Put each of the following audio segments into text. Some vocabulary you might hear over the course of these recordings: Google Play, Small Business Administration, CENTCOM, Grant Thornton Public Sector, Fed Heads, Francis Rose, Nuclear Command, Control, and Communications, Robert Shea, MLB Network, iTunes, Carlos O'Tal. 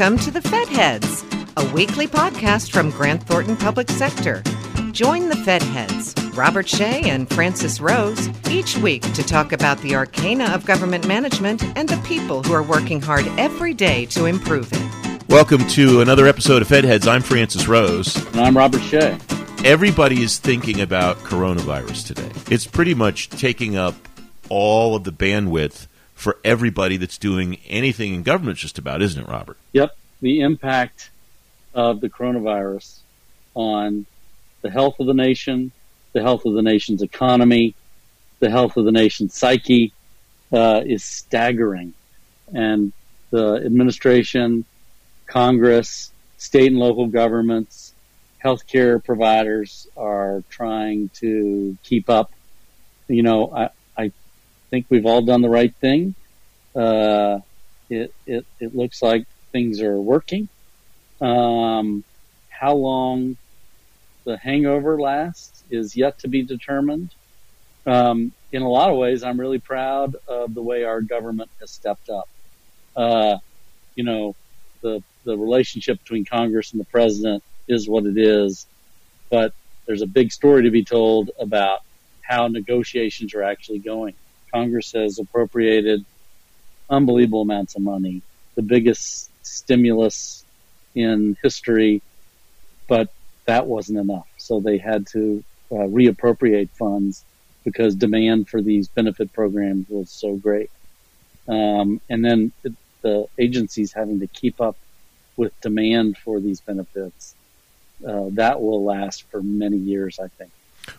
Welcome to the Fed Heads, a weekly podcast from Grant Thornton Public Sector. Join the Fed Heads, Robert Shea and Francis Rose, each week to talk about the arcana of government management and the people who are working hard every day to improve it. Welcome to another episode of Fed Heads. I'm Francis Rose. And I'm Robert Shea. Everybody is thinking about coronavirus today. It's pretty much taking up all of the bandwidth for everybody that's doing anything in government, just about, isn't it, Robert? Yep. The impact of the coronavirus on the health of the nation, the health of the nation's economy, the health of the nation's psyche is staggering. And the administration, Congress, state and local governments, healthcare providers are trying to keep up. You know, I think we've all done the right thing. It looks like things are working. How long the hangover lasts is yet to be determined. In a lot of ways, I'm really proud of the way our government has stepped up. You know, the relationship between Congress and the president is what it is, but there's a big story to be told about how negotiations are actually going. Congress has appropriated unbelievable amounts of money, the biggest stimulus in history, but that wasn't enough. So they had to reappropriate funds because demand for these benefit programs was so great. And then the agencies having to keep up with demand for these benefits. That will last for many years, I think.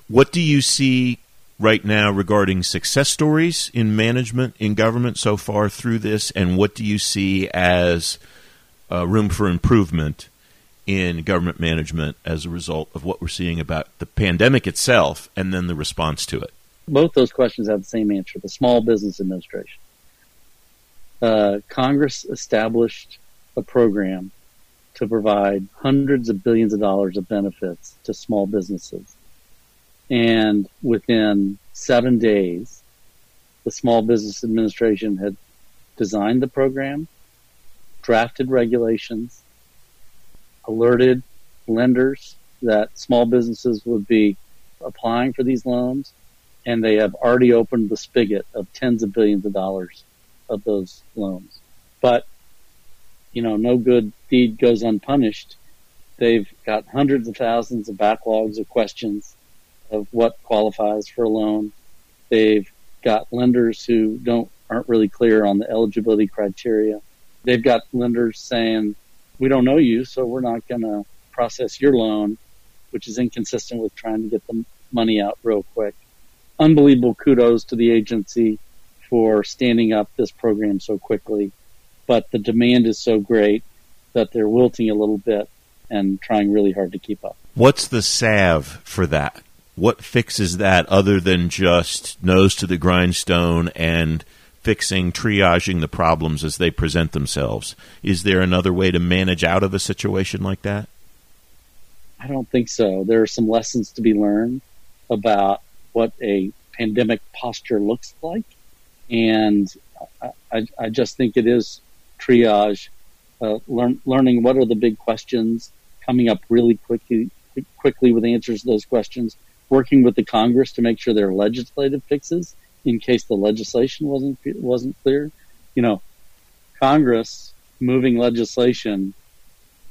What do you see right now regarding success stories in management, in government so far through this, and what do you see as room for improvement in government management as a result of what we're seeing about the pandemic itself and then the response to it? Both those questions have the same answer, the Small Business Administration. Congress established a program to provide hundreds of billions of dollars of benefits to small businesses. And within 7 days, the Small Business Administration had designed the program, drafted regulations, alerted lenders that small businesses would be applying for these loans, and they have already opened the spigot of tens of billions of dollars of those loans. But you know, no good deed goes unpunished. They've got hundreds of thousands of backlogs of questions of what qualifies for a loan. They've got lenders who aren't really clear on the eligibility criteria. They've got lenders saying, we don't know you, so we're not going to process your loan, which is inconsistent with trying to get the money out real quick. Unbelievable kudos to the agency for standing up this program so quickly. But the demand is so great that they're wilting a little bit and trying really hard to keep up. What's the salve for that? What fixes that other than just nose to the grindstone and triaging the problems as they present themselves? Is there another way to manage out of a situation like that? I don't think so. There are some lessons to be learned about what a pandemic posture looks like. And I just think it is triage, learning what are the big questions, coming up really quickly with answers to those questions, working with the Congress to make sure there are legislative fixes in case the legislation wasn't clear. You know, Congress moving legislation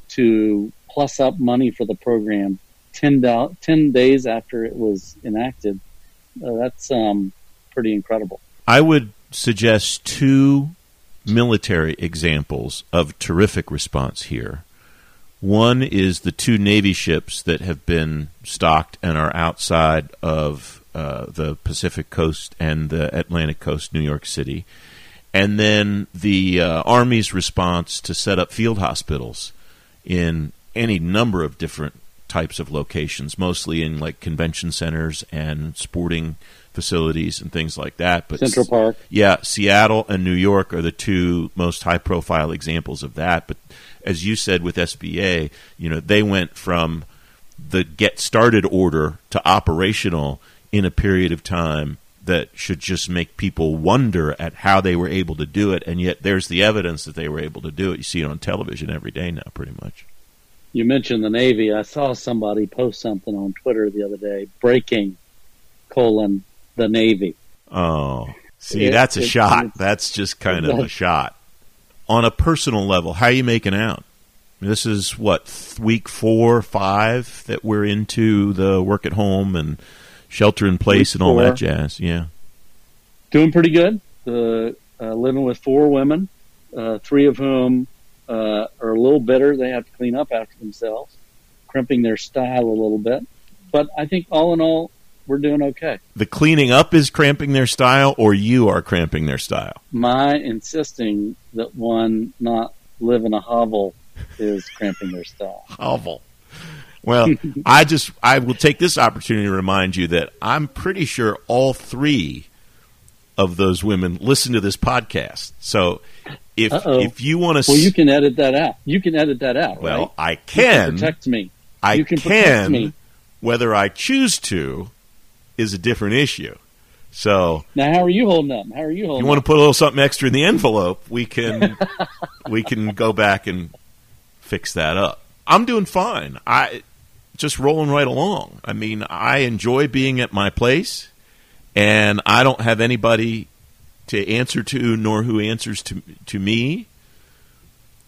to plus up money for the program 10 days after it was enacted, that's pretty incredible. I would suggest two military examples of terrific response here. One is the two Navy ships that have been docked and are outside of the Pacific coast and the Atlantic coast, New York City. And then the Army's response to set up field hospitals in any number of different types of locations, mostly in like convention centers and sporting facilities and things like that. But Central Park. Yeah, Seattle and New York are the two most high-profile examples of that. But as you said with SBA, you know, they went from the get started order to operational in a period of time that should just make people wonder at how they were able to do it, and yet there's the evidence that they were able to do it. You see it on television every day now, pretty much. You mentioned the Navy. I saw somebody post something on Twitter the other day, breaking, the Navy. Oh, see, that's a shot. That's just kind of a shot. On a personal level, how are you making out? This is, what, week 4 or 5 that we're into the work at home and shelter in place and all that jazz, yeah. Doing pretty good. Living with 4 women, 3 of whom are a little bitter. They have to clean up after themselves, crimping their style a little bit. But I think all in all, we're doing okay. The cleaning up is cramping their style, or you are cramping their style? My insisting that one not live in a hovel is cramping their style. Hovel. Well, I will take this opportunity to remind you that I'm pretty sure all 3 of those women listen to this podcast. So if you want to... Well, you can edit that out. You can edit that out, well, right? I can. You can protect me. You can protect me. Whether I choose to is a different issue. So now, how are you holding up? How are you holding up? You want to put a little something extra in the envelope, we can go back and fix that up. I'm doing fine. I just rolling right along. I mean, I enjoy being at my place, and I don't have anybody to answer to, nor who answers to me.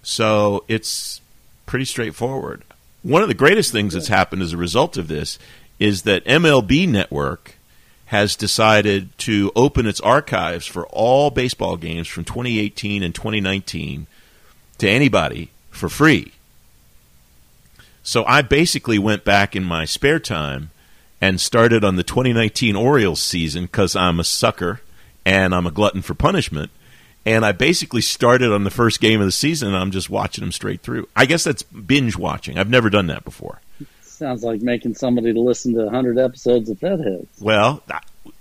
So it's pretty straightforward. One of the greatest things that's happened as a result of this is that MLB Network has decided to open its archives for all baseball games from 2018 and 2019 to anybody for free. So I basically went back in my spare time and started on the 2019 Orioles season because I'm a sucker and I'm a glutton for punishment. And I basically started on the first game of the season, and I'm just watching them straight through. I guess that's binge watching. I've never done that before. Sounds like making somebody to listen to 100 episodes of Fed Heads. Well,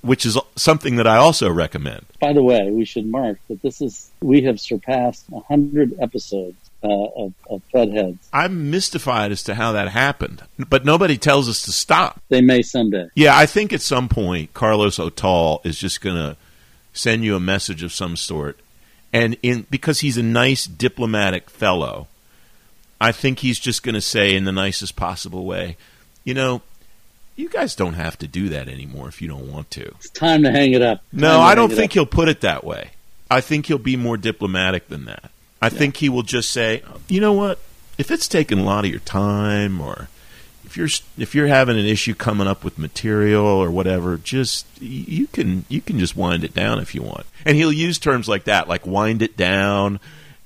which is something that I also recommend. By the way, we should mark that we have surpassed 100 episodes. Of Fed Heads. I'm mystified as to how that happened, but nobody tells us to stop. They may someday. Yeah, I think at some point Carlos O'Tal is just going to send you a message of some sort, and because he's a nice diplomatic fellow, I think he's just going to say in the nicest possible way, you guys don't have to do that anymore if you don't want to. It's time to hang it up. No, I don't think he'll put it that way. I think he'll be more diplomatic than that. I think he will just say, you know what, if it's taking a lot of your time, or if you're having an issue coming up with material or whatever, just you can just wind it down if you want. And he'll use terms like that, like wind it down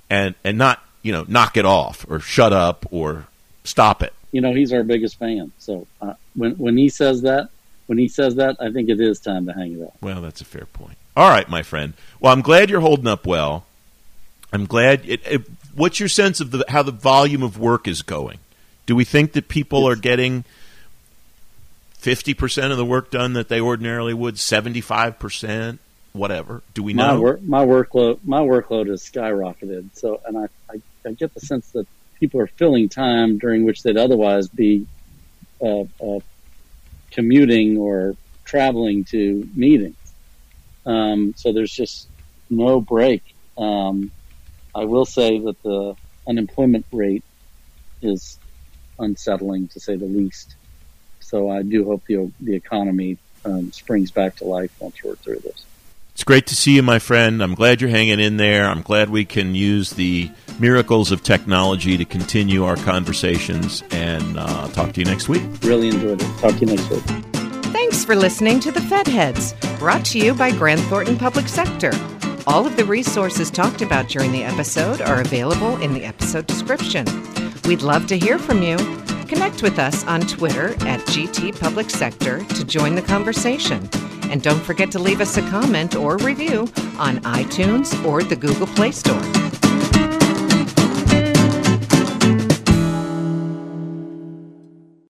and not, knock it off or shut up or stop it. He's our biggest fan. So when he says that, I think it is time to hang it up. Well, that's a fair point. All right, my friend. Well, I'm glad you're holding up well. I'm glad. What's your sense of how the volume of work is going? Do we think that people are getting 50% of the work done that they ordinarily would, 75%, whatever? Do we know? My workload has skyrocketed. So, and I get the sense that people are filling time during which they'd otherwise be commuting or traveling to meetings. So there's just no break. I will say that the unemployment rate is unsettling, to say the least. So I do hope the economy springs back to life once we're through this. It's great to see you, my friend. I'm glad you're hanging in there. I'm glad we can use the miracles of technology to continue our conversations. And I'll talk to you next week. Really enjoyed it. Talk to you next week. Thanks for listening to the Fed Heads, brought to you by Grant Thornton Public Sector. All of the resources talked about during the episode are available in the episode description. We'd love to hear from you. Connect with us on Twitter @GT Public Sector to join the conversation. And don't forget to leave us a comment or review on iTunes or the Google Play Store.